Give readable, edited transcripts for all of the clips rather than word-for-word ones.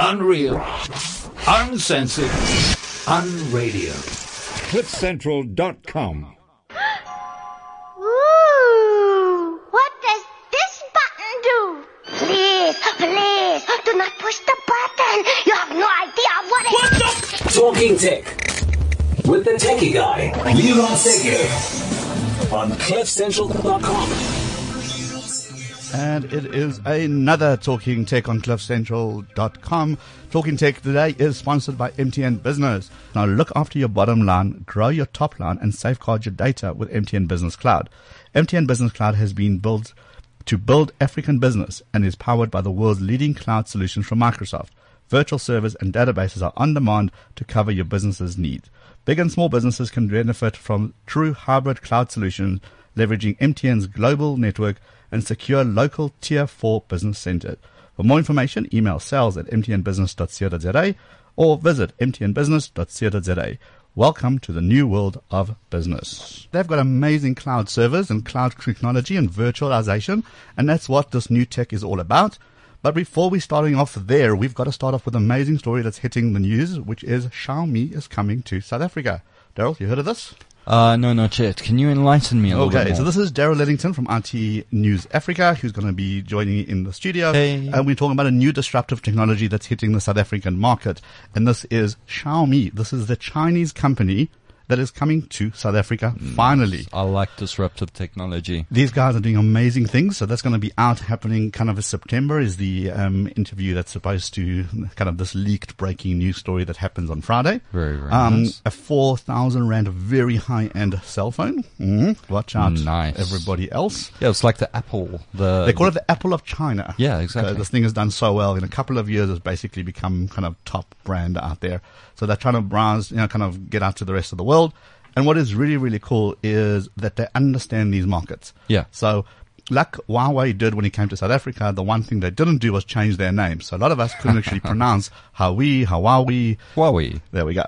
Unreal, uncensored, unradio. CliffCentral.com. Ooh, what does this button do? Please, please, do not push the button. You have no idea what it is. What the? Talking Tech with the techie guy, Liron Segev, on CliffCentral.com. And it is another Talking Tech on CliffCentral.com. Talking Tech today is sponsored by MTN Business. Now look after your bottom line, grow your top line, and safeguard your data with MTN Business Cloud. MTN Business Cloud has been built to build African business and is powered by the world's leading cloud solutions from Microsoft. Virtual servers and databases are on demand to cover your business's needs. Big and small businesses can benefit from true hybrid cloud solutions, leveraging MTN's global network and secure local Tier 4 business centers. For more information, email sales at mtnbusiness.co.za or visit mtnbusiness.co.za. Welcome to the new world of business. They've got amazing cloud servers and cloud technology and virtualization, and that's what this new tech is all about. But before we're starting off there, we've got to start off with an amazing story that's hitting the news, which is Xiaomi is coming to South Africa. Daryl, you heard of this? No, not yet. Can you enlighten me a little bit more? Okay, so this is Daryl Leddington from RT News Africa, who's going to be joining me in the studio. Hey. And we're talking about a new disruptive technology that's hitting the South African market. And this is Xiaomi. This is the Chinese company that is coming to South Africa, finally. I like disruptive technology. These guys are doing amazing things. So that's going to be out happening kind of in September is the interview that's supposed to, kind of this leaked breaking news story that happens on Friday. Very, very nice. A 4,000 Rand very high-end cell phone. Mm-hmm. Watch out, nice. Everybody else. Yeah, it's like the Apple. They call it the Apple of China. Yeah, exactly. So this thing has done so well. In a couple of years, it's basically become kind of top brand out there. So they're trying to browse, you know, kind of get out to the rest of the world. And what is really, really cool is that they understand these markets. Yeah. So like Huawei did when he came to South Africa, the one thing they didn't do was change their name. So a lot of us couldn't actually pronounce Huawei. There we go.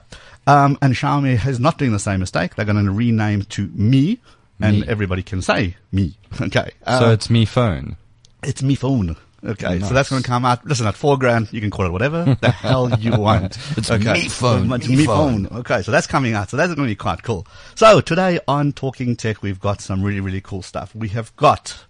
And Xiaomi is not doing the same mistake. They're going to rename to Mi, and everybody can say Mi. Okay. So it's Mi Phone. It's Mi Phone. Okay, nice. So that's going to come out. Listen, at $4,000, you can call it whatever the hell you want. It's okay. Mi Phone. It's Mi Phone. Okay, so that's coming out. So that's going to be quite cool. So today on Talking Tech, we've got some really, really cool stuff. We have got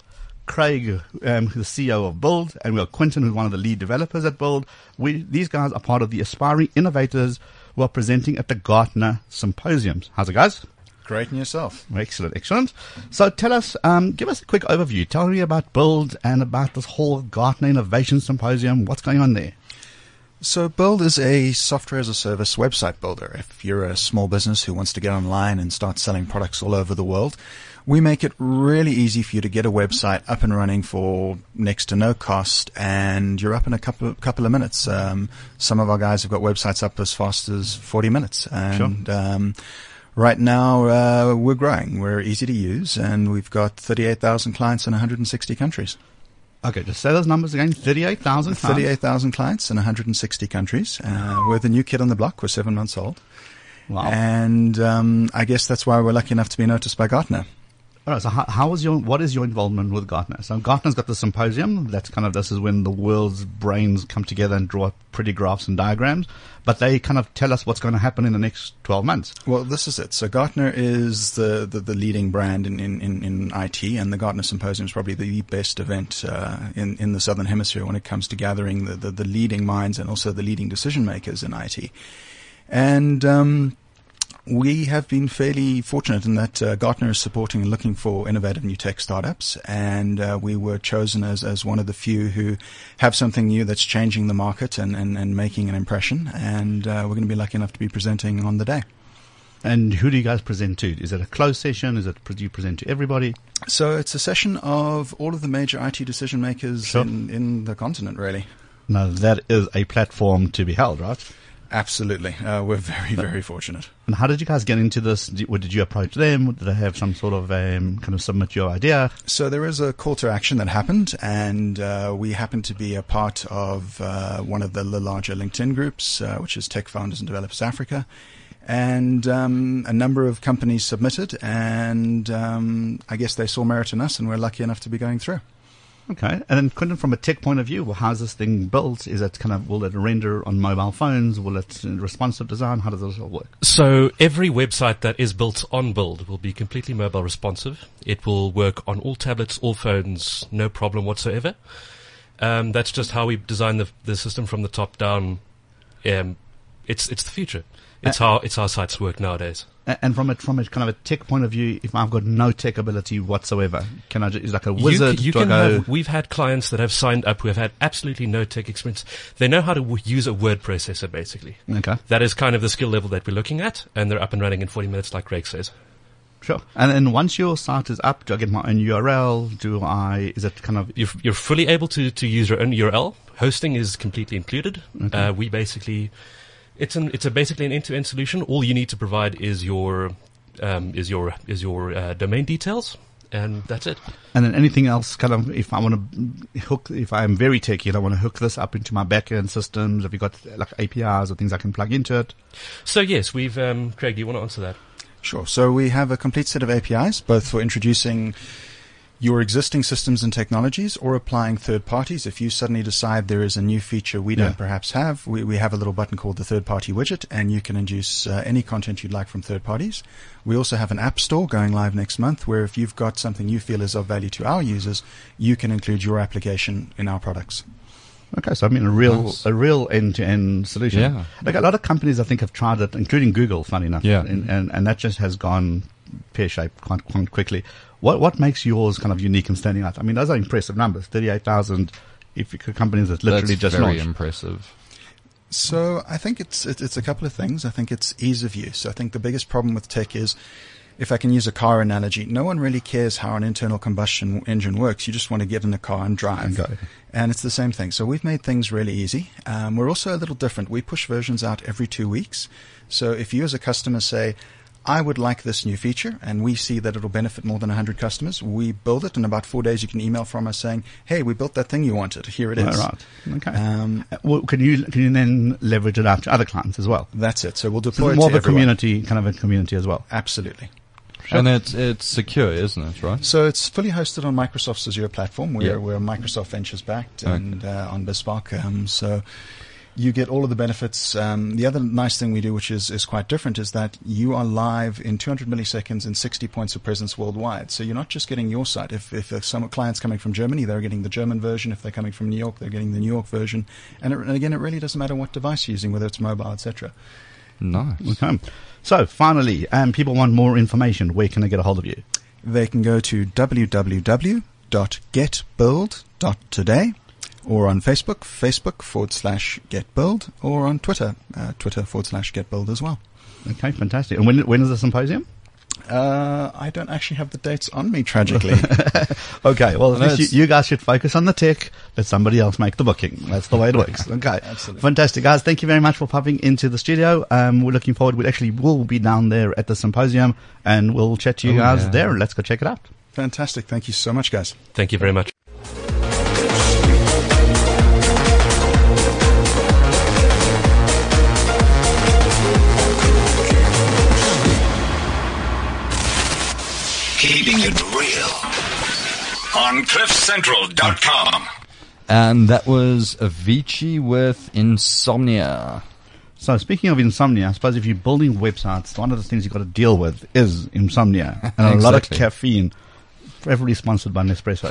Craig, who's the CEO of Build, and we've got Quentin, who's one of the lead developers at Build. These guys are part of the aspiring innovators who are presenting at the Gartner Symposiums. How's it, guys? Great, and yourself? Excellent, excellent. So tell us, give us a quick overview. Tell me about Build and about this whole Gartner Innovation Symposium. What's going on there? So Build is a software as a service website builder. If you're a small business who wants to get online and start selling products all over the world, we make it really easy for you to get a website up and running for next to no cost, and you're up in a couple of minutes. Some of our guys have got websites up as fast as 40 minutes. And, sure. Right now, we're growing. We're easy to use, and we've got 38,000 clients in 160 countries. Okay, just say those numbers again. 38,000 clients? 38,000 clients in 160 countries. We're the new kid on the block. We're 7 months old. Wow. And I guess that's why we're lucky enough to be noticed by Gartner. All right, so what is your involvement with Gartner? So Gartner's got the symposium. That's kind of, this is when the world's brains come together and draw pretty graphs and diagrams. But they kind of tell us what's going to happen in the next 12 months. Well, this is it. So Gartner is the leading brand in IT, and the Gartner Symposium is probably the best event in the Southern Hemisphere when it comes to gathering the leading minds and also the leading decision makers in IT. And we have been fairly fortunate in that Gartner is supporting and looking for innovative new tech startups, and we were chosen as one of the few who have something new that's changing the market and making an impression, and we're going to be lucky enough to be presenting on the day. And who do you guys present to? Is it a closed session? Do you present to everybody? So it's a session of all of the major IT decision makers in the continent, really. Now, that is a platform to be held, right? Absolutely. We're very, very fortunate. And how did you guys get into this? Did you approach them? Did they have some sort of kind of submit your idea? So there is a call to action that happened, and we happened to be a part of one of the larger LinkedIn groups, which is Tech Founders and Developers Africa. And a number of companies submitted, and I guess they saw merit in us, and we're lucky enough to be going through. Okay. And then, Quentin, from a tech point of view, well, how's this thing built? Is it kind of, will it render on mobile phones? Will it responsive design? How does this all work? So every website that is built on Build will be completely mobile responsive. It will work on all tablets, all phones, no problem whatsoever. That's just how we design the system from the top down. It's the future. It's how sites work nowadays. And from a kind of a tech point of view, if I've got no tech ability whatsoever, can I just, is like a wizard? We've had clients that have signed up who have had absolutely no tech experience. They know how to use a word processor, basically. Okay. That is kind of the skill level that we're looking at, and they're up and running in 40 minutes, like Craig says. Sure. And then once your site is up, do I get my own URL? Is it kind of... You're fully able to use your own URL. Hosting is completely included. Okay. We basically... It's basically an end-to-end solution. All you need to provide is your domain details, and that's it. And then anything else, kind of, if I am very techy and I want to hook this up into my back-end systems, have you got like APIs or things I can plug into it? So yes, we've Craig, do you want to answer that? Sure. So we have a complete set of APIs, both for introducing your existing systems and technologies or applying third parties. If you suddenly decide there is a new feature we don't perhaps have, we have a little button called the third party widget, and you can induce any content you'd like from third parties. We also have an app store going live next month where if you've got something you feel is of value to our users, you can include your application in our products. Okay, so I mean a real end-to-end solution. Yeah. Like a lot of companies I think have tried it, including Google, funny enough, and that just has gone pear-shaped quite quickly. What makes yours kind of unique and standing out? I mean, those are impressive numbers, 38,000 companies that literally just launched. That's very impressive. So I think it's a couple of things. I think it's ease of use. I think the biggest problem with tech is, if I can use a car analogy, no one really cares how an internal combustion engine works. You just want to get in the car and drive. Okay. And it's the same thing. So we've made things really easy. We're also a little different. We push versions out every 2 weeks. So if you as a customer say, I would like this new feature, and we see that it'll benefit more than 100 customers, we build it. In about 4 days, you can email from us saying, hey, we built that thing you wanted. Here it is. Right. Okay. Well, can you then leverage it out to other clients as well? That's it. So we'll deploy it more to everyone. Kind of a community as well. Absolutely. Sure. And it's secure, isn't it, right? So it's fully hosted on Microsoft's Azure platform. We're Microsoft Ventures backed and on BizSpark. So you get all of the benefits. The other nice thing we do, which is quite different, is that you are live in 200 milliseconds in 60 points of presence worldwide. So you're not just getting your site. If some clients coming from Germany, they're getting the German version. If they're coming from New York, they're getting the New York version. And again, it really doesn't matter what device you're using, whether it's mobile, etc. Nice. Okay. So finally, people want more information. Where can they get a hold of you? They can go to www.getbuild.Today or on Facebook.com/getbuild, or on Twitter, Twitter.com/getbuild as well. Okay, fantastic. And when is the symposium? I don't actually have the dates on me, tragically. Okay, well, at least you guys should focus on the tech. Let somebody else make the booking. That's the way it works. Okay, absolutely. Fantastic, guys. Thank you very much for popping into the studio. We're looking forward. We'll be down there at the symposium, and we'll chat to you guys there. Let's go check it out. Fantastic. Thank you so much, guys. Thank you very much. Keeping it real on CliffCentral.com. And that was Avicii with Insomnia. So speaking of insomnia, I suppose if you're building websites, one of the things you've got to deal with is insomnia and a lot of caffeine, preferably sponsored by Nespresso.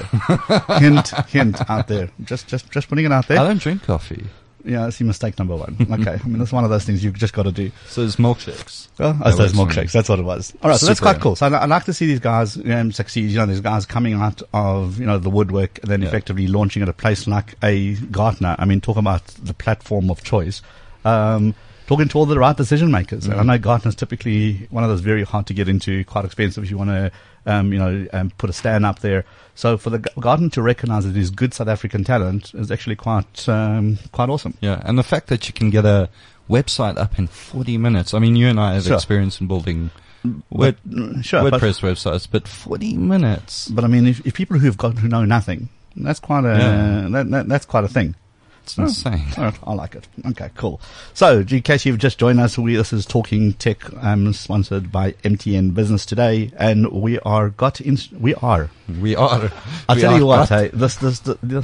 hint out there. Just putting it out there. I don't drink coffee. Yeah, that's your mistake number one. Okay. I mean, that's one of those things you've just got to do. So it's milkshakes. Milkshakes. That's what it was. All right. So that's quite cool. So I like to see these guys succeed. You know, these guys coming out of, the woodwork and then effectively launching at a place like a Gartner. I mean, talk about the platform of choice. Talking to all the right decision makers. And I know Gartner's typically one of those very hard to get into, quite expensive if you want to, put a stand up there. So for the Gartner to recognize it is good South African talent is actually quite awesome. Yeah. And the fact that you can get a website up in 40 minutes. I mean, you and I have experience in building WordPress websites, but 40 minutes. But I mean, if people who know nothing, that's quite a thing. It's insane. Right. I like it. Okay, cool. So, in case you've just joined us, this is Talking Tech, sponsored by MTN Business Today, and we are. I tell you what, hey, this.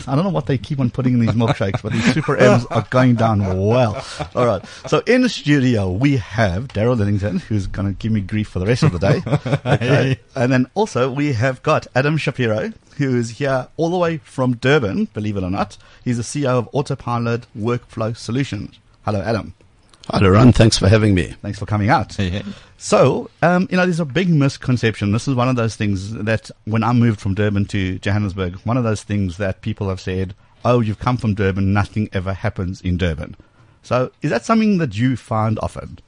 I don't know what they keep on putting in these milkshakes, but these Super M's are going down well. All right. So in the studio we have Daryl Leddington, who's going to give me grief for the rest of the day. Okay. And then also we have got Adam Shapiro, who is here all the way from Durban, believe it or not. He's the CEO of Autopilot Workflow Solutions. Hello, Adam. Hi, Liron. Thanks for having me. Thanks for coming out. Yeah. So, there's a big misconception. This is one of those things that when I moved from Durban to Johannesburg, one of those things that people have said, oh, you've come from Durban, nothing ever happens in Durban. So is that something that you find often?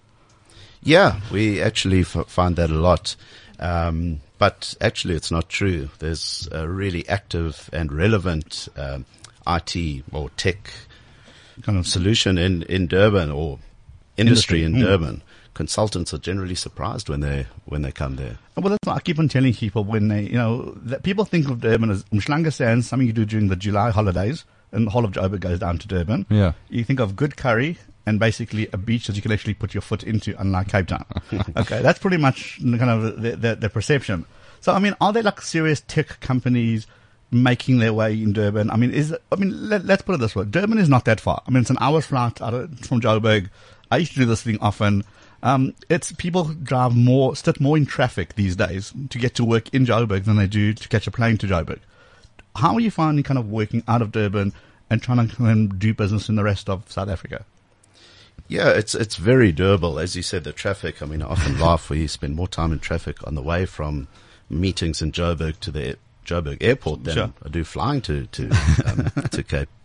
Yeah, we actually find that a lot. But actually, it's not true. There's a really active and relevant IT or tech kind of solution in Durban, or industry in Durban. Consultants are generally surprised when they come there. Well, that's what I keep on telling people when they, that people think of Durban as Umhlanga Sands, something you do during the July holidays, and the whole of Joburg goes down to Durban. Yeah. You think of good curry and basically a beach that you can actually put your foot into, unlike Cape Town. Okay, that's pretty much kind of the perception. So, are there like serious tech companies making their way in Durban? Let's put it this way. Durban is not that far. It's an hour's flight from Joburg. I used to do this thing often. People drive sit more in traffic these days to get to work in Joburg than they do to catch a plane to Joburg. How are you finding kind of working out of Durban and trying to do business in the rest of South Africa? Yeah, it's very doable. As you said, the traffic, I often laugh where you spend more time in traffic on the way from meetings in Joburg to the Joburg airport than I do flying to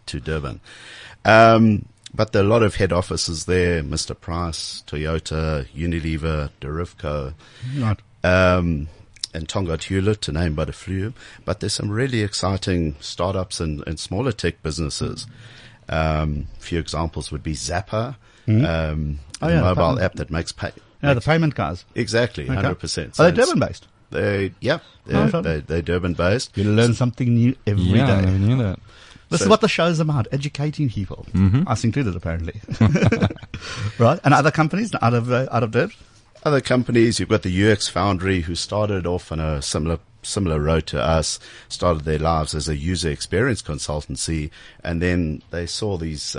Durban. But there are a lot of head offices there, Mr. Price, Toyota, Unilever, Derivco, and Tongaat Hulett, to name but a few. But there's some really exciting startups and smaller tech businesses. A few examples would be Zapper, a mobile app that makes pay. Yeah, the payment guys. Exactly, okay. 100%. So are they Durban-based? They're Durban-based. You learn something new every day. Yeah, I knew that. This is what the show's about, educating people. Mm-hmm. Us included, apparently. Right, and other companies out of Durban? Other companies, you've got the UX Foundry, who started off on a similar road to us, started their lives as a user experience consultancy, and then they saw these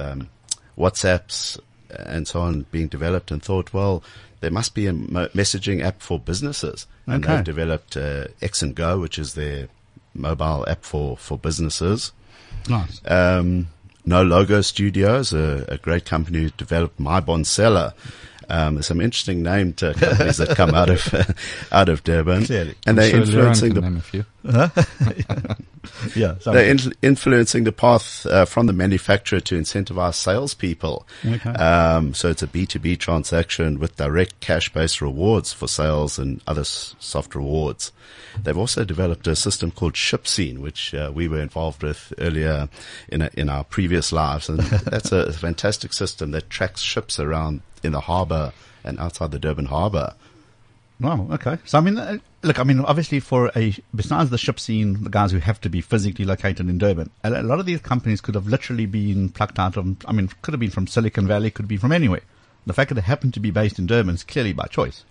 WhatsApps and so on being developed and thought, well, there must be a messaging app for businesses. And they've developed X and Go, which is their mobile app for businesses. Nice. No Logo Studios, a great company who developed My Bonseller. Some interesting named companies that come out of Durban. Clearly. And they're influencing the name a few. They're influencing the path from the manufacturer to incentivize salespeople. Okay. So it's a B2B transaction with direct cash-based rewards for sales and other soft rewards. They've also developed a system called ShipScene, which we were involved with earlier in our previous lives, and that's a fantastic system that tracks ships around in the harbour and outside the Durban harbour. Wow, okay. So, obviously besides the ShipScene, the guys who have to be physically located in Durban, a lot of these companies could have literally been plucked out of, could have been from Silicon Valley, could be from anywhere. The fact that they happen to be based in Durban is clearly by choice.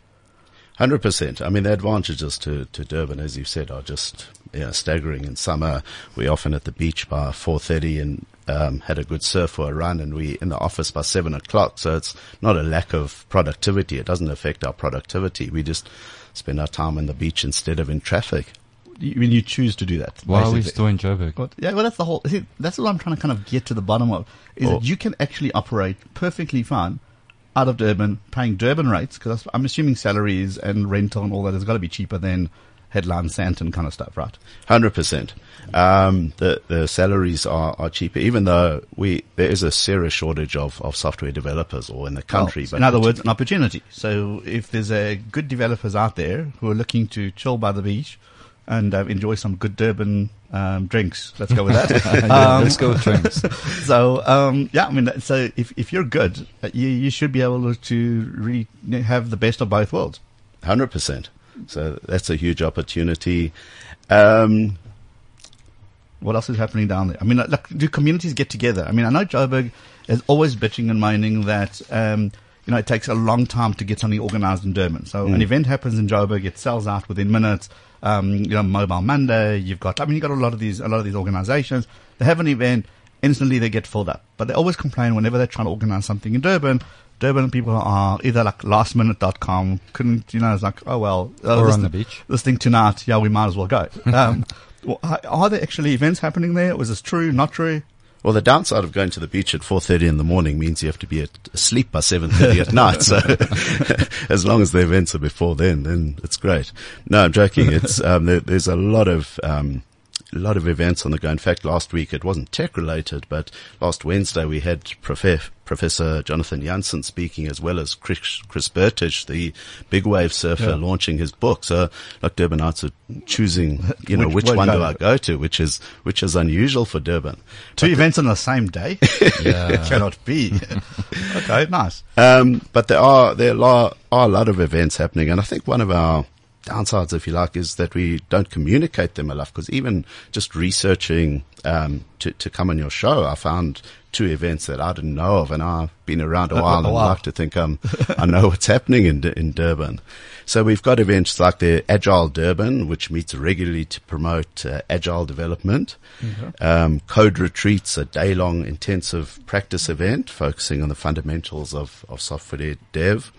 100%. The advantages to Durban, as you've said, are just staggering. In summer, we're often at the beach by 4:30 and had a good surf or a run, and we're in the office by 7:00. So it's not a lack of productivity. It doesn't affect our productivity. We just spend our time on the beach instead of in traffic. You choose to do that. Why are we still in Joburg? Yeah, well, that's the whole. That's what I'm trying to kind of get to the bottom of. That you can actually operate perfectly fine out of Durban, paying Durban rates, because I'm assuming salaries and rental and all that has got to be cheaper than headline Santon kind of stuff, right? 100%. The salaries are cheaper, even though there is a serious shortage of software developers in the country. But in other words, an opportunity. So if there's good developers out there who are looking to chill by the beach and enjoy some good Durban drinks. Let's go with that. Let's go with drinks. So, so if you're good, you should be able to really have the best of both worlds. 100%. So that's a huge opportunity. What else is happening down there? I mean, like, do communities get together? I mean, I know Joburg is always bitching and moaning that, you know, it takes a long time to get something organized in Durban. So an event happens in Joburg, it sells out within minutes. You know, Mobile Monday, you've got a lot of these organizations. They have an event, instantly they get filled up. But they always complain whenever they're trying to organize something in Durban. Durban people are either like lastminute.com, couldn't, you know, it's like, oh, well. Or on the beach. This thing tonight, yeah, we might as well go. Well, are there actually events happening there? Was this true, not true? Well, the downside of going to the beach at 4:30 in the morning means you have to be asleep by 7:30 at night. So as long as the events are before then it's great. No, I'm joking. It's, there's a lot of events on the go. In fact, last week, it wasn't tech related, but last Wednesday we had Professor Jonathan Janssen speaking, as well as Chris Burtich, the big wave surfer, launching his book. So, like, Durbanites are choosing, you know, which one do I go to, which is unusual for Durban. Two events on the same day? Yeah. Cannot be. Okay, nice. But there are a lot of events happening, and I think one of our downsides, if you like, is that we don't communicate them enough, because even just researching to come on your show, I found two events that I didn't know of, and I've been around a while. I like to think I know what's happening in Durban. So we've got events like the Agile Durban, which meets regularly to promote agile development. Mm-hmm. Code Retreats, a day-long intensive practice event focusing on the fundamentals of software dev.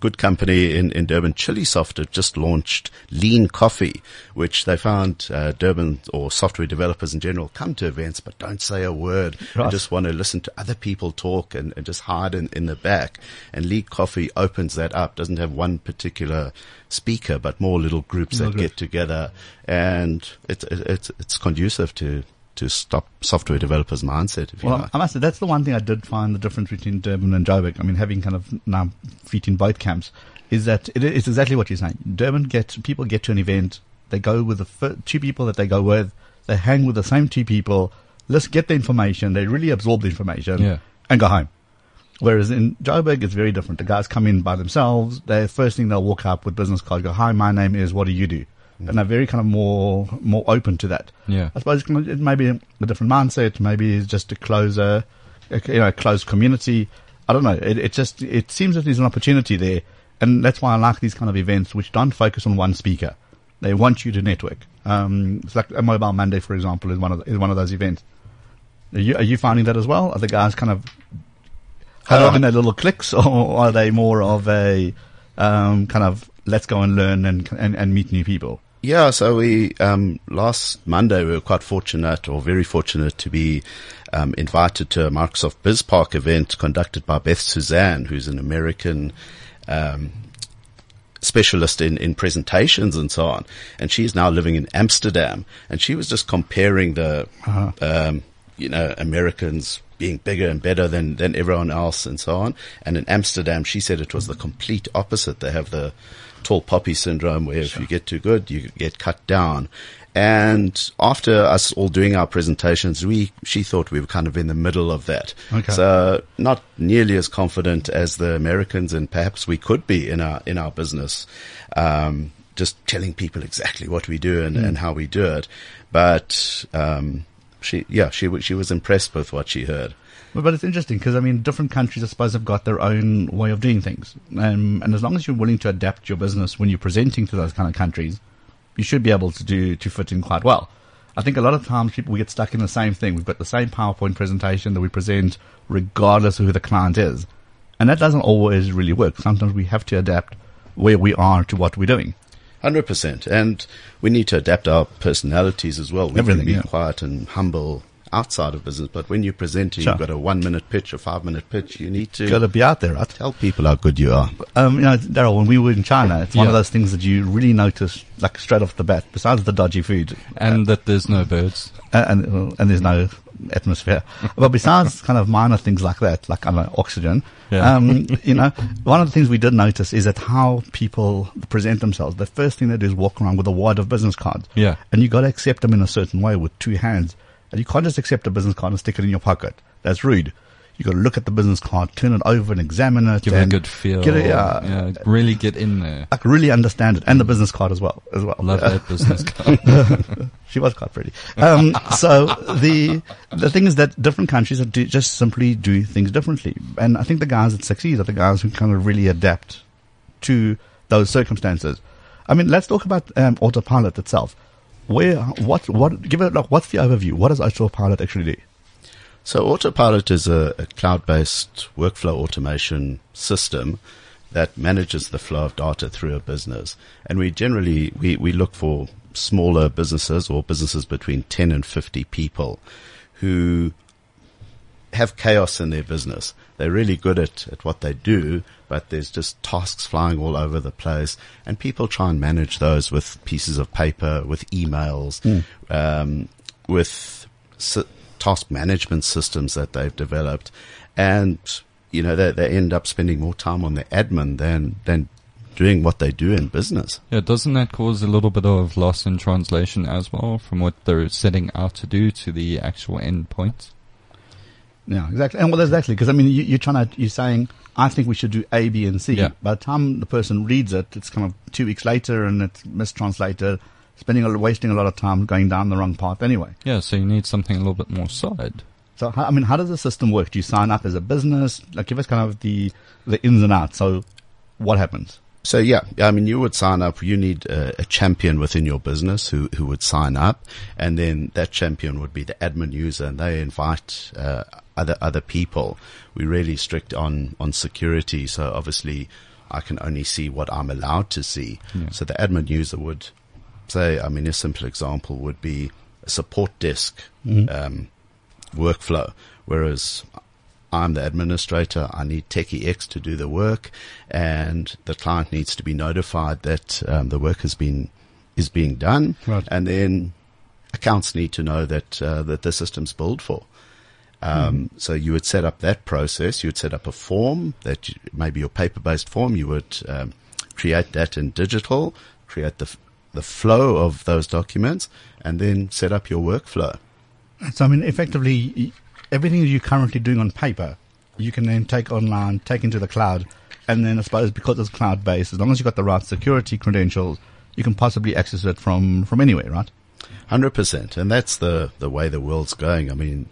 Good company in Durban, Chilisoft, have just launched Lean Coffee, which they found Durban, or software developers in general, come to events but don't say a word. Right. And just want to listen to other people talk and just hide in the back. And Lean Coffee opens that up, doesn't have one particular speaker, but more little groups get together. And it's conducive to stop software developers' mindset, if you like. I must say, that's the one thing I did find the difference between Durban and Joburg. I mean, having kind of now feet in both camps, is that it's exactly what you're saying. Durban people get to an event, they go with the two people that they go with, they hang with the same two people, let's get the information, they really absorb the information, and go home. Whereas in Joburg, it's very different. The guys come in by themselves, the first thing they'll walk up with business card, go, "Hi, my name is, what do you do?" And they're very kind of more open to that. Yeah, I suppose it may be a different mindset. Maybe it's just a closed community. I don't know. It seems that there's an opportunity there, and that's why I like these kind of events, which don't focus on one speaker. They want you to network. It's like a Mobile Monday, for example, is one of those events. Are you finding that as well? Are the guys kind of having their little cliques, or are they more of a kind of let's go and learn and meet new people? Yeah, so we last Monday we were very fortunate to be invited to a Microsoft BizSpark event conducted by Beth Suzanne, who's an American specialist in presentations and so on. And she's now living in Amsterdam. And she was just comparing the Americans being bigger and better than everyone else and so on. And in Amsterdam, she said it was the complete opposite. They have the tall poppy syndrome, where if you get too good, you get cut down. And after us all doing our presentations, she thought we were kind of in the middle of that. Okay. So not nearly as confident as the Americans, and perhaps we could be in our business, just telling people exactly what we do and how we do it. But she was impressed with what she heard. But it's interesting, because, I mean, different countries, I suppose, have got their own way of doing things. And as long as you're willing to adapt your business when you're presenting to those kind of countries, you should be able to fit in quite well. I think a lot of times we get stuck in the same thing. We've got the same PowerPoint presentation that we present regardless of who the client is. And that doesn't always really work. Sometimes we have to adapt where we are to what we're doing. 100%. And we need to adapt our personalities as well. We can be quiet and humble outside of business, but when you're presenting, you've got a 1 minute pitch, a 5 minute pitch, you need to gotta be out there, right? Tell people how good you are. You know, Daryl, when we were in China, it's one of those things that you really notice, like, straight off the bat, besides the dodgy food. And that there's no birds. And there's no atmosphere. But besides kind of minor things like that, like, I don't know, oxygen, you know, one of the things we did notice is that how people present themselves. The first thing they do is walk around with a wad of business cards. Yeah. And you got to accept them in a certain way with two hands. And you can't just accept a business card and stick it in your pocket. That's rude. You've got to look at the business card, turn it over and examine it. Give it a good feel. Yeah, really get in there. Like really understand it. And the business card as well. Love that business card. She was quite pretty. So the thing is that different countries just simply do things differently. And I think the guys that succeed are the guys who kind of really adapt to those circumstances. I mean, let's talk about Autopilot itself. What's the overview? What does Autopilot actually do? So Autopilot is a cloud-based workflow automation system that manages the flow of data through a business. And we generally, we look for smaller businesses or businesses between 10 and 50 people who have chaos in their business. They're really good at what they do, but there's just tasks flying all over the place, and people try and manage those with pieces of paper, with emails, with task management systems that they've developed. And, you know, they end up spending more time on the admin than doing what they do in business. Yeah, doesn't that cause a little bit of loss in translation as well from what they're setting out to do to the actual end point? Yeah, exactly. And well, exactly, because I mean, you're saying, I think we should do A, B, and C. Yeah. By the time the person reads it, it's kind of 2 weeks later and it's mistranslated, wasting a lot of time going down the wrong path anyway. Yeah, so you need something a little bit more solid. So, I mean, how does the system work? Do you sign up as a business? Like, give us kind of the ins and outs. So, what happens? So, yeah, I mean, you would sign up. You need a champion within your business who would sign up, and then that champion would be the admin user, and they invite other people. We're really strict on security, so obviously I can only see what I'm allowed to see. Yeah. So the admin user would say, I mean, a simple example would be a support desk workflow, whereas I'm the administrator, I need Techie X to do the work, and the client needs to be notified that the work is being done, right. And then accounts need to know that the system's billed for. So you would set up that process. You would set up a form that maybe your paper-based form. You would create that in digital, create the flow of those documents, and then set up your workflow. So, I mean, effectively, everything that you're currently doing on paper, you can then take online, take into the cloud, and then I suppose because it's cloud-based, as long as you've got the right security credentials, you can possibly access it from anywhere, right? 100%. And that's the way the world's going. I mean,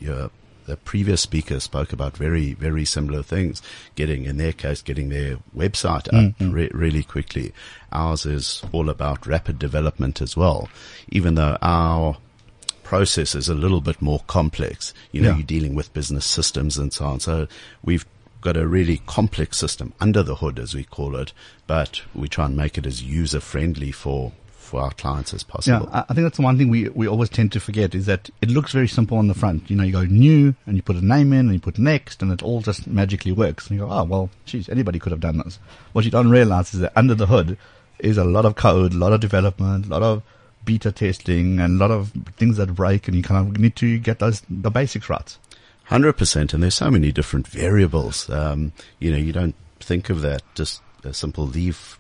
the previous speaker spoke about very, very similar things, getting their website up really quickly. Ours is all about rapid development as well, even though our process is a little bit more complex. You know, you're dealing with business systems and so on. So we've got a really complex system under the hood, as we call it, but we try and make it as user-friendly for our clients as possible. Yeah, I think that's the one thing we always tend to forget is that it looks very simple on the front. You know, you go new and you put a name in and you put next and it all just magically works. And you go, oh, well, geez, anybody could have done this. What you don't realize is that under the hood is a lot of code, a lot of development, a lot of beta testing and a lot of things that break, and you kind of need to get the basics right. 100%. And there's so many different variables. You know, you don't think of that, just a simple leave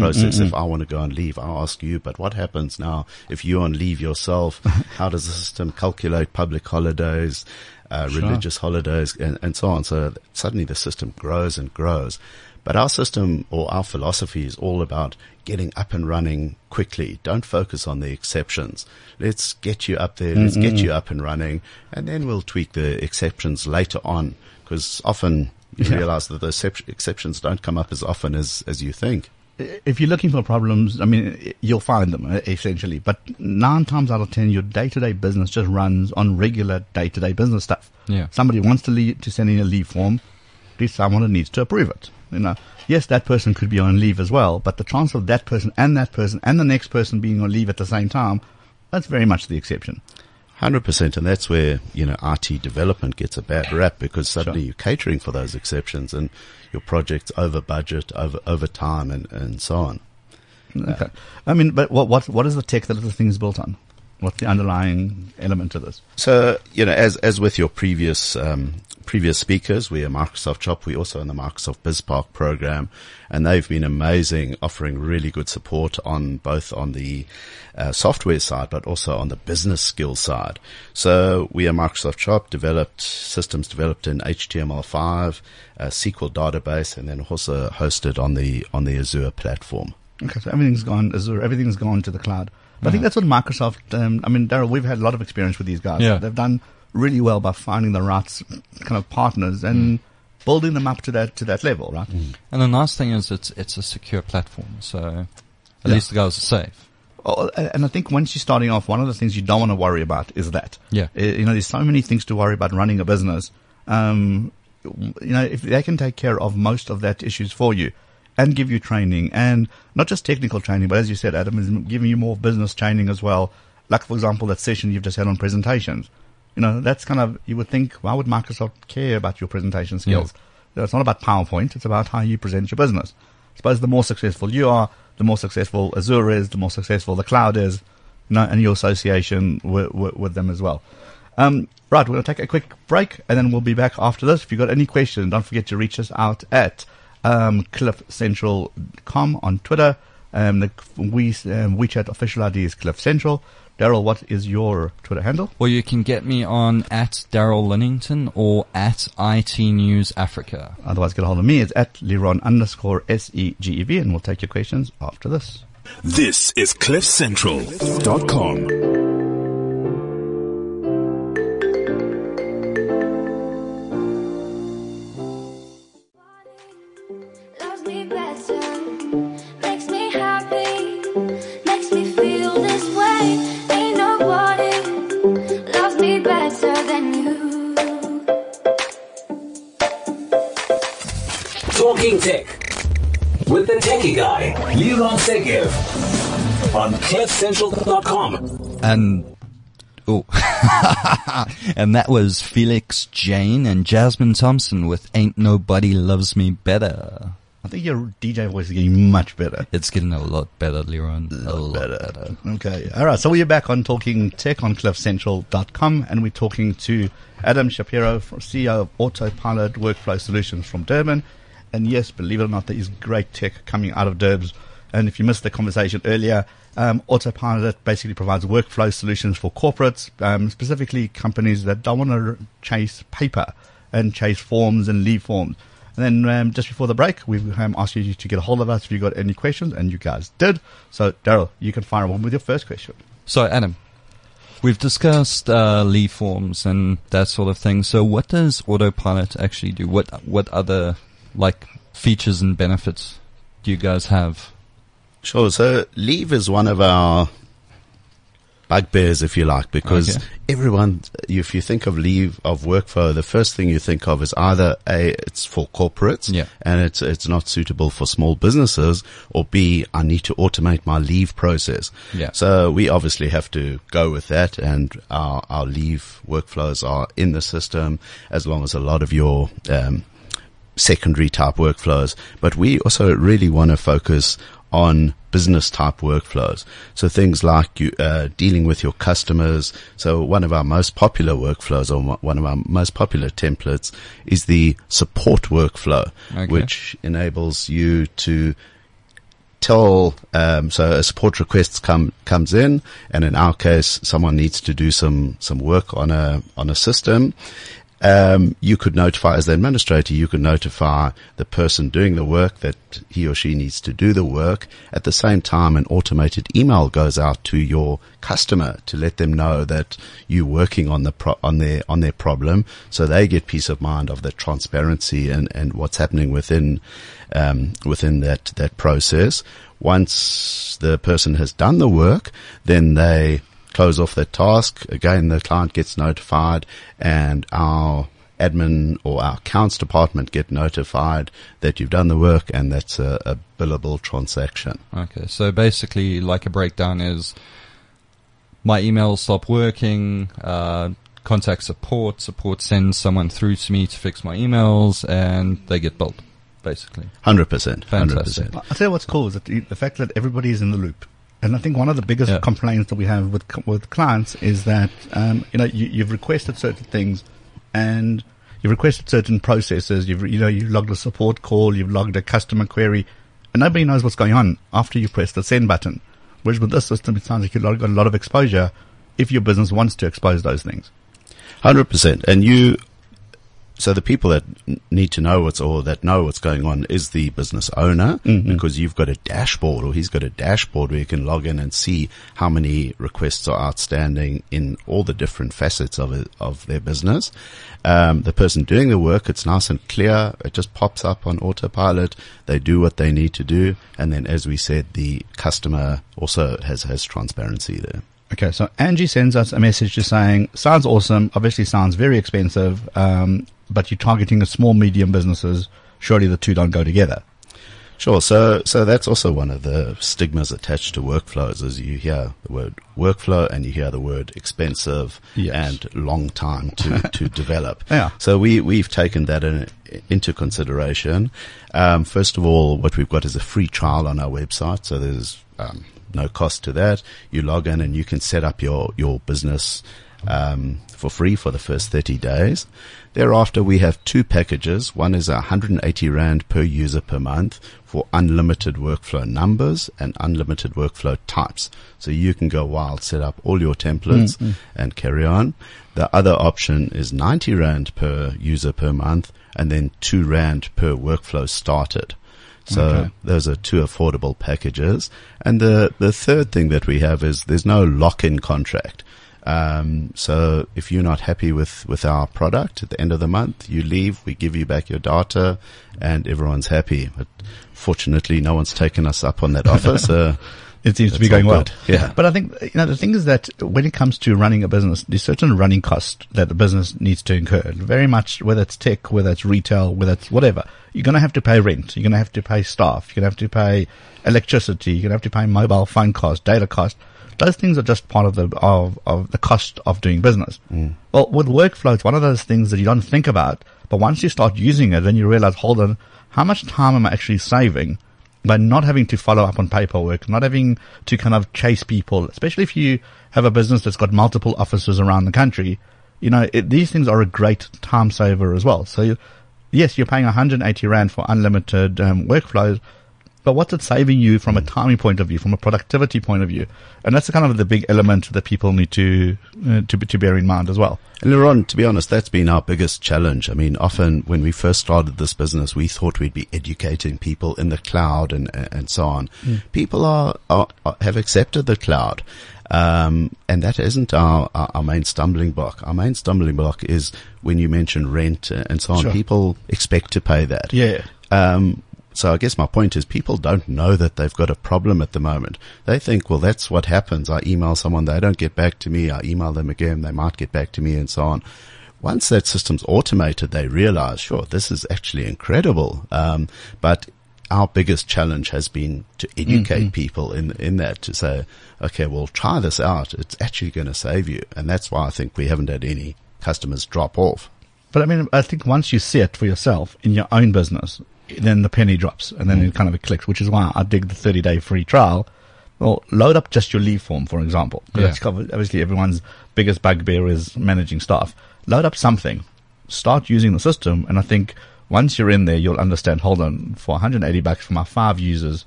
process. If I want to go on leave, I'll ask you, but what happens now if you're on leave yourself? How does the system calculate public holidays, religious holidays, and so on? So suddenly the system grows and grows. But our system or our philosophy is all about getting up and running quickly. Don't focus on the exceptions. Let's get you up there. Let's get you up and running. And then we'll tweak the exceptions later on, because often you realize that the exceptions don't come up as often as you think. If you're looking for problems, I mean, you'll find them essentially. But 9 times out of 10, your day-to-day business just runs on regular day-to-day business stuff. Yeah. Somebody wants to send in a leave form. There's someone who needs to approve it. You know, yes, that person could be on leave as well, but the chance of that person and the next person being on leave at the same time, that's very much the exception. 100%. And that's where, you know, IT development gets a bad rap, because suddenly you're catering for those exceptions and your project's over budget, over time, and so on. Okay. I mean, but what is the tech that the thing is built on? What's the underlying element to this? So, you know, as with your previous previous speakers. We're a Microsoft shop. We're also in the Microsoft BizSpark program, and they've been amazing, offering really good support on both on the software side, but also on the business skill side. So we are Microsoft shop, developed systems developed in HTML5, a SQL database, and then also hosted on the Azure platform. Okay, so everything's gone Azure, everything's gone to the cloud. But I think that's what Microsoft, I mean, Daryl, we've had a lot of experience with these guys. Yeah. They've done really well by finding the right kind of partners and building them up to that level, right? Mm. And the nice thing is it's a secure platform, so at least the guys are safe. Oh, and I think once you're starting off, one of the things you don't want to worry about is that. Yeah. You know, there's so many things to worry about running a business. You know, if they can take care of most of that issues for you, and give you training, and not just technical training, but as you said, Adam, is giving you more business training as well. Like, for example, that session you've just had on presentations. You know, that's kind of, you would think, why would Microsoft care about your presentation skills? Yeah. You know, it's not about PowerPoint. It's about how you present your business. I suppose the more successful you are, the more successful Azure is, the more successful the cloud is, you know, and your association with them as well. Right, we're going to take a quick break, and then we'll be back after this. If you've got any questions, don't forget to reach us out at CliffCentral.com on Twitter. WeChat official ID is CliffCentral. Daryl, what is your Twitter handle? Well, you can get me on at Daryl Leddington or at IT News Africa. Otherwise, get a hold of me. It's at Liron_SEGEV, and we'll take your questions after this. This is CliffCentral.com. Tech with the techie guy, Liron Segev, on CliffCentral.com. And, oh, and that was Felix Jane and Jasmine Thompson with Ain't Nobody Loves Me Better. I think your DJ voice is getting much better. It's getting a lot better, Liron. A lot better. Okay. All right. So we're back on Talking Tech on CliffCentral.com, and we're talking to Adam Shapiro, CEO of Autopilot Workflow Solutions from Durban. And yes, believe it or not, there is great tech coming out of Durbs. And if you missed the conversation earlier, Autopilot basically provides workflow solutions for corporates, specifically companies that don't want to chase paper and chase forms and leave forms. And then just before the break, we've asked you to get a hold of us if you got any questions, and you guys did. So, Daryl, you can fire on with your first question. So, Adam, we've discussed leave forms and that sort of thing. So what does Autopilot actually do? What other... like features and benefits do you guys have? Sure. So leave is one of our bugbears, if you like, because everyone, if you think of leave of workflow, the first thing you think of is either A, it's for corporates and it's not suitable for small businesses, or B, I need to automate my leave process. Yeah. So we obviously have to go with that, and our leave workflows are in the system, as long as a lot of your, secondary type workflows, but we also really want to focus on business type workflows. So things like you, dealing with your customers. So one of our most popular workflows, or one of our most popular templates, is the support workflow, which enables you to tell, so a support request comes in, and in our case, someone needs to do some work on a system. You could notify, as the administrator, you could notify the person doing the work that he or she needs to do the work. At the same time, an automated email goes out to your customer to let them know that you're working on the on their problem, so they get peace of mind of the transparency and what's happening within that process. Once the person has done the work, then they close off the task. Again, the client gets notified, and our admin or our accounts department get notified that you've done the work, and that's a billable transaction. Okay, so basically, like, a breakdown is my emails stop working, contact support sends someone through to me to fix my emails, and they get billed, basically. 100%. Fantastic. 100%. I tell you what's cool is that the fact that everybody is in the loop. And I think one of the biggest complaints that we have with clients is that, you know, you've requested certain things, and you've requested certain processes, you've logged a support call, you've logged a customer query, and nobody knows what's going on after you press the send button. Whereas with this system, it sounds like you've got a lot of exposure if your business wants to expose those things. 100%. And so the people that need to know know what's going on is the business owner, mm-hmm. because you've got a dashboard, or he's got a dashboard where you can log in and see how many requests are outstanding in all the different facets of their business. The person doing the work, it's nice and clear. It just pops up on autopilot. They do what they need to do. And then, as we said, the customer also has transparency there. Okay, so Angie sends us a message just saying, sounds awesome, obviously sounds very expensive, but you're targeting a small, medium businesses. Surely the two don't go together. Sure. So that's also one of the stigmas attached to workflows, is you hear the word workflow and you hear the word expensive, yes. and long time to develop. Yeah. So we've taken that into consideration. First of all, what we've got is a free trial on our website. So there's no cost to that. You log in and you can set up your business for free for the first 30 days. Thereafter, we have two packages. One is 180 Rand per user per month for unlimited workflow numbers and unlimited workflow types. So you can go wild, set up all your templates, mm-hmm. and carry on. The other option is 90 Rand per user per month, and then 2 Rand per workflow started. So okay. Those are two affordable packages. And the third thing that we have is there's no lock-in contract. So if you're not happy with our product at the end of the month, you leave, we give you back your data, and everyone's happy. But fortunately, no one's taken us up on that offer. So it seems to be going well. Yeah. But I think, the thing is that when it comes to running a business, there's certain running costs that the business needs to incur. Very much, whether it's tech, whether it's retail, whether it's whatever, you're going to have to pay rent. You're going to have to pay staff. You're going to have to pay electricity. You're going to have to pay mobile phone costs, data costs. Those things are just part of the cost of doing business. Mm. Well, with workflow, it's one of those things that you don't think about, but once you start using it, then you realize, hold on, how much time am I actually saving by not having to follow up on paperwork, not having to kind of chase people, especially if you have a business that's got multiple offices around the country. These things are a great time saver as well. So yes, you're paying 180 Rand for unlimited workflows, but what's it saving you from a timing point of view, from a productivity point of view? And that's kind of the big element that people need to bear in mind as well. And Liron, to be honest, that's been our biggest challenge. I mean, often when we first started this business, we thought we'd be educating people in the cloud and so on. Mm. People have accepted the cloud. And that isn't our main stumbling block. Our main stumbling block is when you mention rent and so on. Sure. People expect to pay that. Yeah. So I guess my point is people don't know that they've got a problem at the moment. They think, well, that's what happens. I email someone, they don't get back to me. I email them again, they might get back to me, and so on. Once that system's automated, they realize, sure, this is actually incredible. But our biggest challenge has been to educate mm-hmm. people in that, to say, okay, well, try this out. It's actually going to save you. And that's why I think we haven't had any customers drop off. But I mean, I think once you see it for yourself in your own business, then the penny drops and then it kind of it clicks, which is why I dig the 30-day free trial. Well, load up just your leave form, for example. Yeah. That's obviously everyone's biggest bugbear is managing staff. Load up something. Start using the system. And I think once you're in there, you'll understand, hold on, for $180 for my 5 users,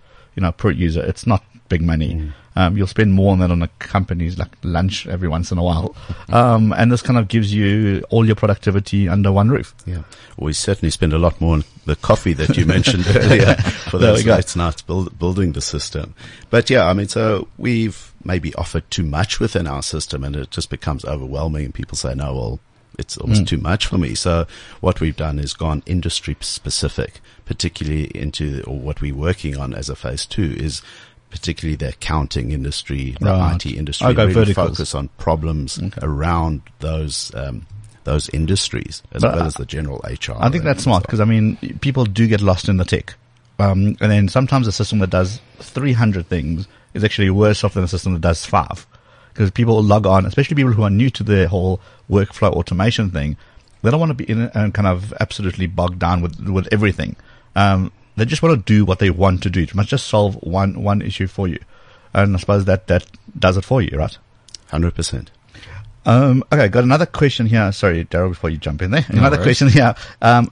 per user, it's not big money. Mm. You'll spend more on that on a company's like lunch every once in a while. And this kind of gives you all your productivity under one roof. Yeah. Well, we certainly spend a lot more on the coffee that you mentioned earlier for those late nights building the system. But yeah, I mean, so we've maybe offered too much within our system and it just becomes overwhelming and people say, no, well, it's almost too much for me. So what we've done is gone industry specific, particularly into, or what we're working on as a phase 2 is particularly the accounting industry, the IT industry, really focus on problems around those industries as well as the general HR. I think that's smart because, I mean, people do get lost in the tech. And then sometimes a system that does 300 things is actually worse off than a system that does 5 because people log on, especially people who are new to the whole workflow automation thing. They don't want to be in and kind of absolutely bogged down with everything. They just want to do what they want to do. It must just solve one issue for you. And I suppose that does it for you, right? 100%. Okay, got another question here. Sorry, Daryl, before you jump in there. Question here.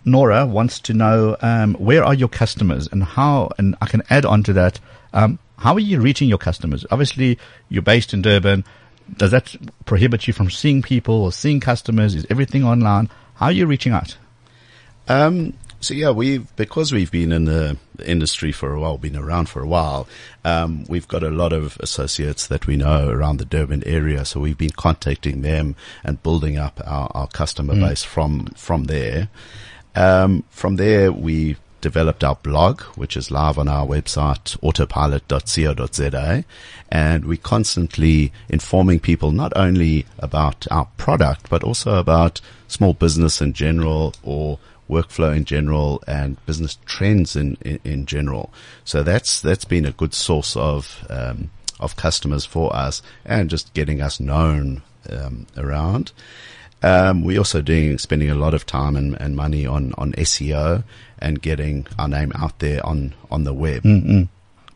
Nora wants to know, where are your customers and how, and I can add on to that, how are you reaching your customers? Obviously, you're based in Durban. Does that prohibit you from seeing people or seeing customers? Is everything online? How are you reaching out? So yeah, because we've been in the industry for a while, been around for a while, we've got a lot of associates that we know around the Durban area. So we've been contacting them and building up our customer base from there. From there, we developed our blog, which is live on our website, autopilot.co.za, and we're constantly informing people not only about our product, but also about small business in general or workflow in general and business trends in general. So that's been a good source of customers for us and just getting us known, around. We're also spending a lot of time and money on SEO and getting our name out there on the web. Mm-hmm.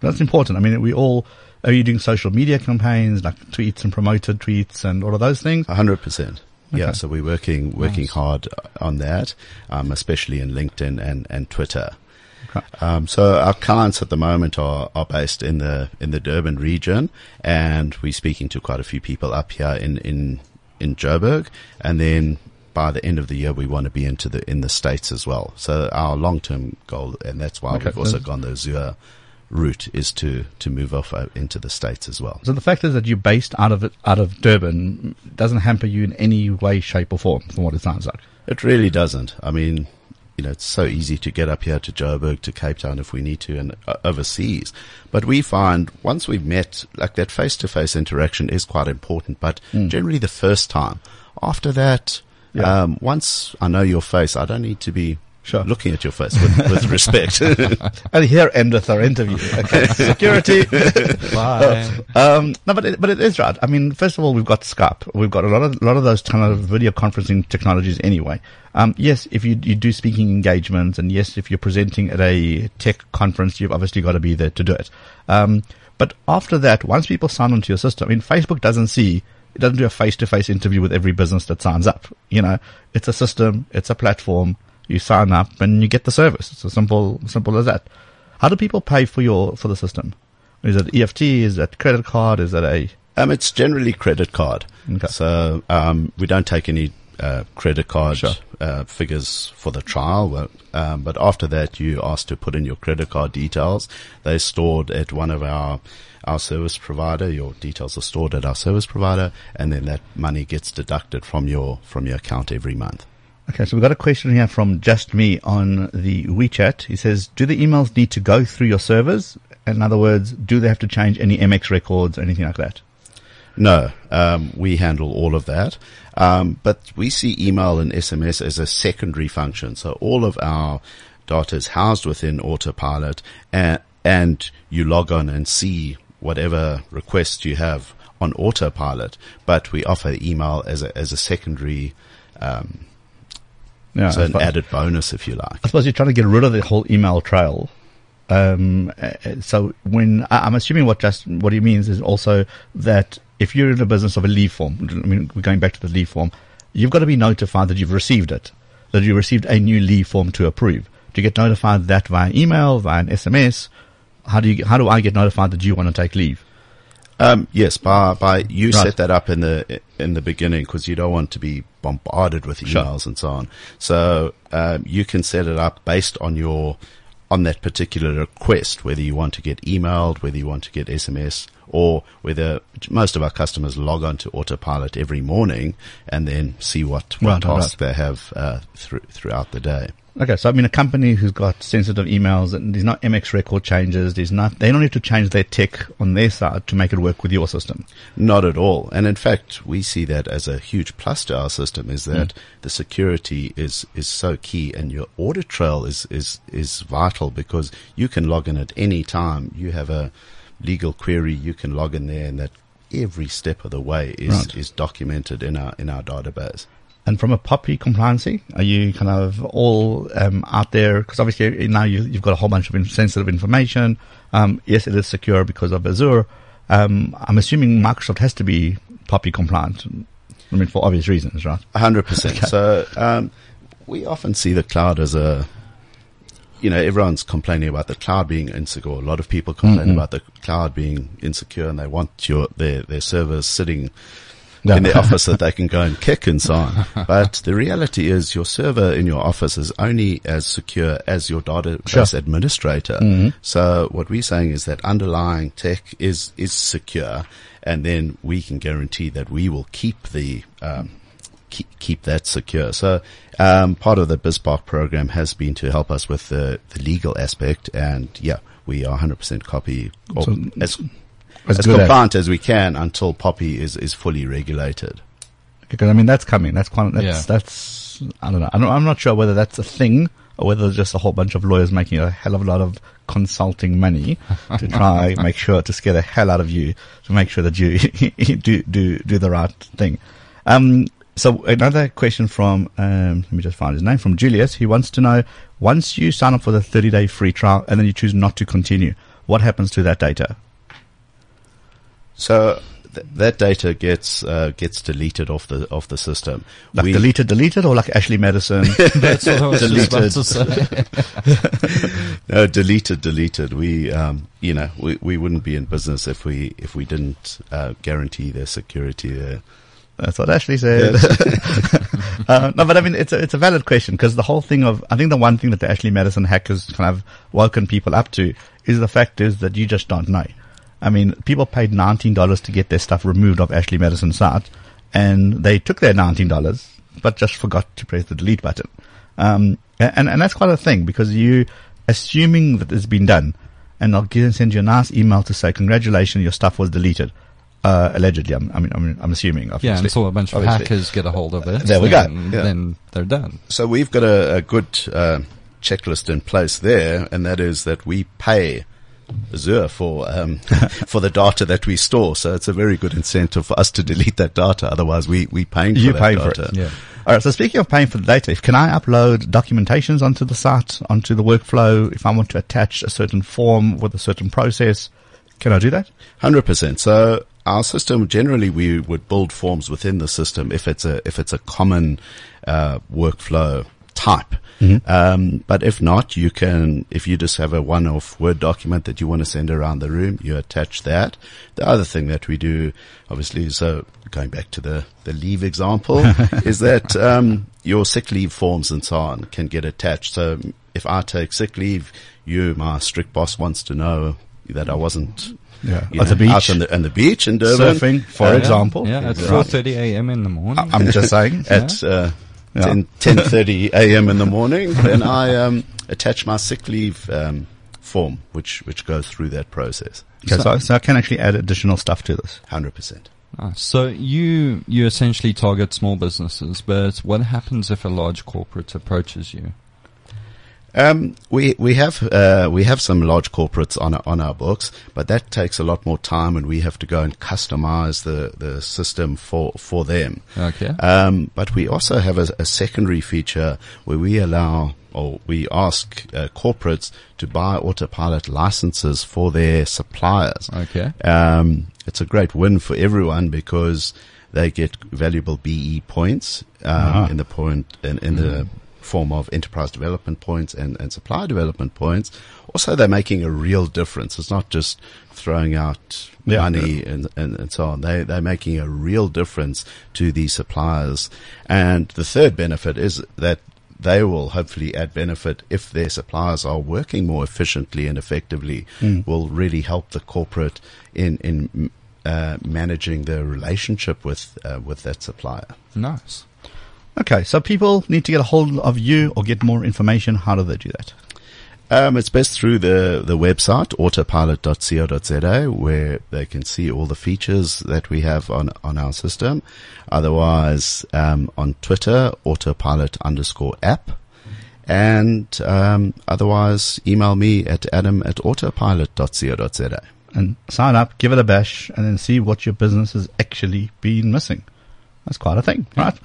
That's important. I mean, are you doing social media campaigns like tweets and promoted tweets and all of those things? 100%. Yeah, okay. So we're working hard on that, especially in LinkedIn and Twitter. Okay. So our clients at the moment are based in the Durban region, and we're speaking to quite a few people up here in Joburg, and then by the end of the year we want to be in the States as well. So our long-term goal, and that's why we've also gone the Azure route, is to move off into the States as well. So the fact is that you're based out of Durban doesn't hamper you in any way, shape or form from what it sounds like. It really doesn't. I mean, you know, it's so easy to get up here to Joburg, to Cape Town if we need to, and overseas. But we find once we've met, like, that face-to-face interaction is quite important, but generally the first time. After that, once I know your face, I don't need to be looking at your face with respect. And here endeth our interview. Okay. Security. Bye. No, but it is right. I mean, first of all, we've got Skype. We've got a lot of those kind of video conferencing technologies anyway. Yes, if you do speaking engagements, and yes, if you're presenting at a tech conference, you've obviously got to be there to do it. But after that, once people sign onto your system, I mean, Facebook it doesn't do a face-to-face interview with every business that signs up. You know, it's a system, it's a platform. You sign up and you get the service. It's as simple as that. How do people pay for the system? Is it EFT? Is it credit card? Is it a? It's generally credit card. Okay. So we don't take any credit card figures for the trial. But after that, you ask to put in your credit card details. They're stored at one of our service provider. Your details are stored at our service provider, and then that money gets deducted from your account every month. Okay, so we've got a question here from Just Me on the WeChat. He says, do the emails need to go through your servers? In other words, do they have to change any MX records or anything like that? No, we handle all of that. But we see email and SMS as a secondary function. So all of our data is housed within Autopilot, and you log on and see whatever requests you have on Autopilot. But we offer email as a secondary Yeah, so an added bonus, if you like. I suppose you're trying to get rid of the whole email trail. So when I'm assuming what he means is also that if you're in the business of a leave form, I mean, we're going back to the leave form, you've got to be notified that you've received it, that you received a new leave form to approve. Do you get notified that via email, via an SMS? How do I get notified that you want to take leave? Yes, by you set that up in the beginning, because you don't want to be bombarded with emails and so on. So you can set it up based on that particular request, whether you want to get emailed, whether you want to get SMS, or whether most of our customers log on to Autopilot every morning and then see what tasks they have throughout the day. Okay, so I mean, a company who's got sensitive emails, and there's not MX record changes, they don't have to change their tech on their side to make it work with your system. Not at all. And in fact, we see that as a huge plus to our system, is that the security is so key, and your audit trail is vital, because you can log in at any time. You have a legal query, you can log in there, and that every step of the way is documented in our database. And from a POPI compliancy, are you kind of all out there? Because obviously now you've got a whole bunch of sensitive information. Yes, it is secure because of Azure. I'm assuming Microsoft has to be POPI compliant. I mean, for obvious reasons, right? 100%. Okay. So we often see the cloud as a, you know, everyone's complaining about the cloud being insecure. A lot of people complain about the cloud being insecure, and they want their servers sitting in their office that they can go and kick and so on. But the reality is your server in your office is only as secure as your database administrator. So what we're saying is that underlying tech is secure, and then we can guarantee that we will keep the keep that secure. So part of the BizSpark program has been to help us with the legal aspect, and we are 100% copy or as compliant as we can until Poppy is fully regulated. Because I mean, that's coming. That's I'm not sure whether that's a thing or whether there's just a whole bunch of lawyers making a hell of a lot of consulting money to try make sure to scare the hell out of you to make sure that you do the right thing. So another question from let me just find his name, from Julius. He wants to know, once you sign up for the 30-day free trial and then you choose not to continue, what happens to that data? So that data gets deleted off the system. Like deleted, or like Ashley Madison? That's what I was just about to say. No, deleted. We, we wouldn't be in business if we didn't guarantee their security there. That's what Ashley said. No, but I mean, it's a valid question, because the whole thing of, I think the one thing that the Ashley Madison hackers kind of woken people up to is the fact is that you just don't know. I mean, people paid $19 to get their stuff removed off Ashley Madison's site, and they took their $19, but just forgot to press the delete button. And that's quite a thing, because you assuming that it's been done, and they'll send you a nice email to say, congratulations, your stuff was deleted. Allegedly, I'm assuming. Obviously. Yeah, until a bunch of hackers get a hold of it. There we go. Yeah. Then they're done. So we've got a good checklist in place there, and that is that we pay Azure for the data that we store. So it's a very good incentive for us to delete that data. Otherwise, we paying for that data. You're paying for it. Yeah. All right. So speaking of paying for the data, can I upload documentations onto the site, onto the workflow? If I want to attach a certain form with a certain process, can I do that? 100%. So our system, generally we would build forms within the system if it's a common workflow type. But if not, you can, if you just have a one-off Word document that you want to send around the room, you attach that. The other thing that we do, obviously, so going back to the leave example, is that your sick leave forms and so on can get attached. So if I take sick leave, you, my strict boss, wants to know that I wasn't on the beach in Durban. Surfing, for example. Yeah, at 4:30 a.m. in the morning. I'm just saying. At 10:30 a.m. in the morning, then I attach my sick leave form, which goes through that process. Okay, so I can actually add additional stuff to this. 100%. Nice. So you essentially target small businesses, but what happens if a large corporate approaches you? We have some large corporates on our books, but that takes a lot more time, and we have to go and customize the system for them. Okay. But we also have a secondary feature where we allow, or we ask corporates to buy autopilot licenses for their suppliers. Okay. It's a great win for everyone because they get valuable BE points, in the point, in the form of enterprise development points and supply development points. Also, they're making a real difference. It's not just throwing out money and so on. They're making a real difference to these suppliers. And the third benefit is that they will hopefully add benefit if their suppliers are working more efficiently and effectively, will really help the corporate in managing their relationship with that supplier. Nice. Okay, so people need to get a hold of you or get more information. How do they do that? It's best through the website, autopilot.co.za, where they can see all the features that we have on our system. Otherwise, on Twitter, autopilot_app. And otherwise, email me at adam@autopilot.co.za. And sign up, give it a bash, and then see what your business has actually been missing. That's quite a thing, right?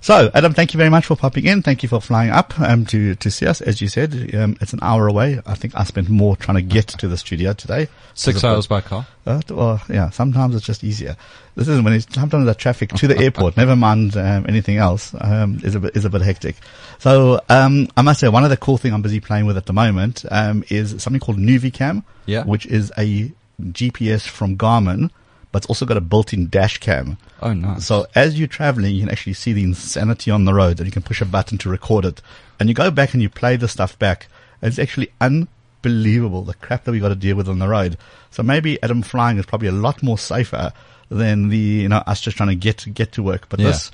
So, Adam, thank you very much for popping in. Thank you for flying up to see us. As you said, it's an hour away. I think I spent more trying to get to the studio today. 6 hours by car. Well, yeah, sometimes it's just easier. This is when it's sometimes the traffic to the airport, never mind anything else, is a bit hectic. So, I must say, one of the cool things I'm busy playing with at the moment is something called NuviCam, which is a GPS from Garmin. But it's also got a built-in dash cam. Oh, nice. So as you're traveling, you can actually see the insanity on the road, and you can push a button to record it. And you go back and you play the stuff back. And it's actually unbelievable, the crap that we got to deal with on the road. So maybe Adam flying is probably a lot more safer than the, you know, us just trying to get to work. But this,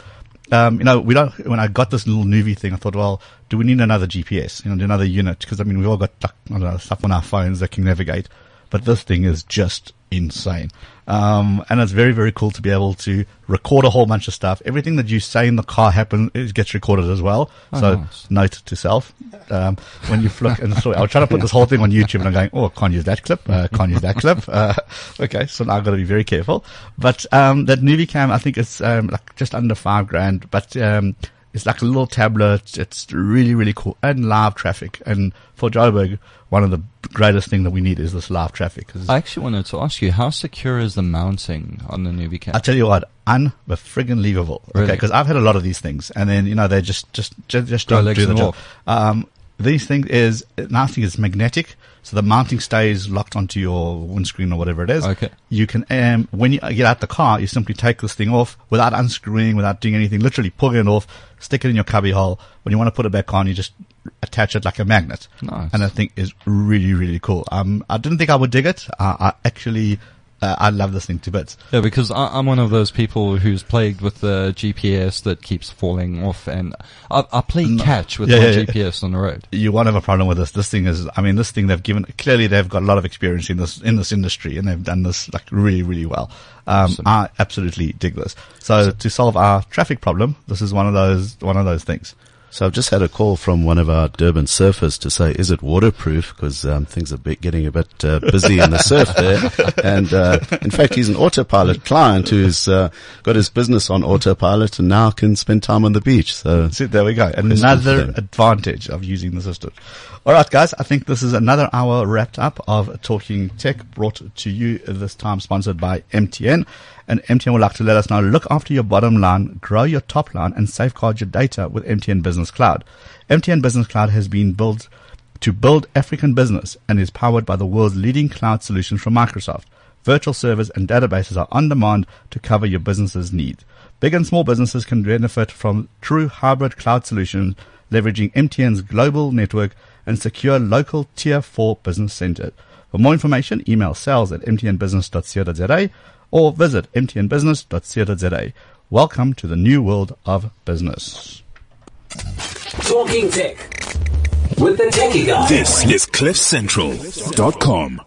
you know, we don't, when I got this little Nuvi thing, I thought, well, do we need another GPS, you know, another unit? Because, I mean, we've all got stuff on our phones that can navigate. But this thing is just insane. And it's very, very cool to be able to record a whole bunch of stuff. Everything that you say in the car happens, it gets recorded as well. Oh, so nice. Note to self, when you flick and I was trying to put this whole thing on YouTube and I'm going, oh, I can't use that clip. Can't use that clip. Okay. So now I've got to be very careful. But, that NuviCam, I think it's, like just under $5,000, but, it's like a little tablet. It's really, really cool. And live traffic. And for Joburg, one of the greatest things that we need is this live traffic. I actually wanted to ask you, how secure is the mounting on the NuviCam? I'll tell you what, unbelievable. Really? Okay, because I've had a lot of these things. And then, you know, they just don't do the job. These things is, nothing is magnetic. So the mounting stays locked onto your windscreen or whatever it is. Okay. You can, when you get out the car, you simply take this thing off without unscrewing, without doing anything, literally pulling it off, stick it in your cubby hole. When you want to put it back on, you just attach it like a magnet. Nice. And that thing is really, really cool. I didn't think I would dig it. I actually, I love this thing to bits. Yeah, because I'm one of those people who's plagued with the GPS that keeps falling off, and I play catch with my GPS on the road. You won't have a problem with this. This thing is, I mean, this thing they've given, clearly they've got a lot of experience in this industry, and they've done this like really, really well. Awesome. I absolutely dig this. So to solve our traffic problem, this is one of those things. So I've just had a call from one of our Durban surfers to say, is it waterproof? Because things are getting a bit busy in the surf there. And in fact, he's an Autopilot client who's got his business on Autopilot and now can spend time on the beach. So there we go. Another advantage of using the system. All right, guys, I think this is another hour wrapped up of Talking Tech, brought to you this time sponsored by MTN. And MTN would like to let us know, look after your bottom line, grow your top line, and safeguard your data with MTN Business Cloud. MTN Business Cloud has been built to build African business and is powered by the world's leading cloud solutions from Microsoft. Virtual servers and databases are on demand to cover your business's needs. Big and small businesses can benefit from true hybrid cloud solutions, leveraging MTN's global network and secure local Tier 4 business centers. For more information, email sales@mtnbusiness.co.za or visit mtnbusiness.co.za. Welcome to the new world of business. Talking Tech with the Techie Guy. This is CliffCentral.com.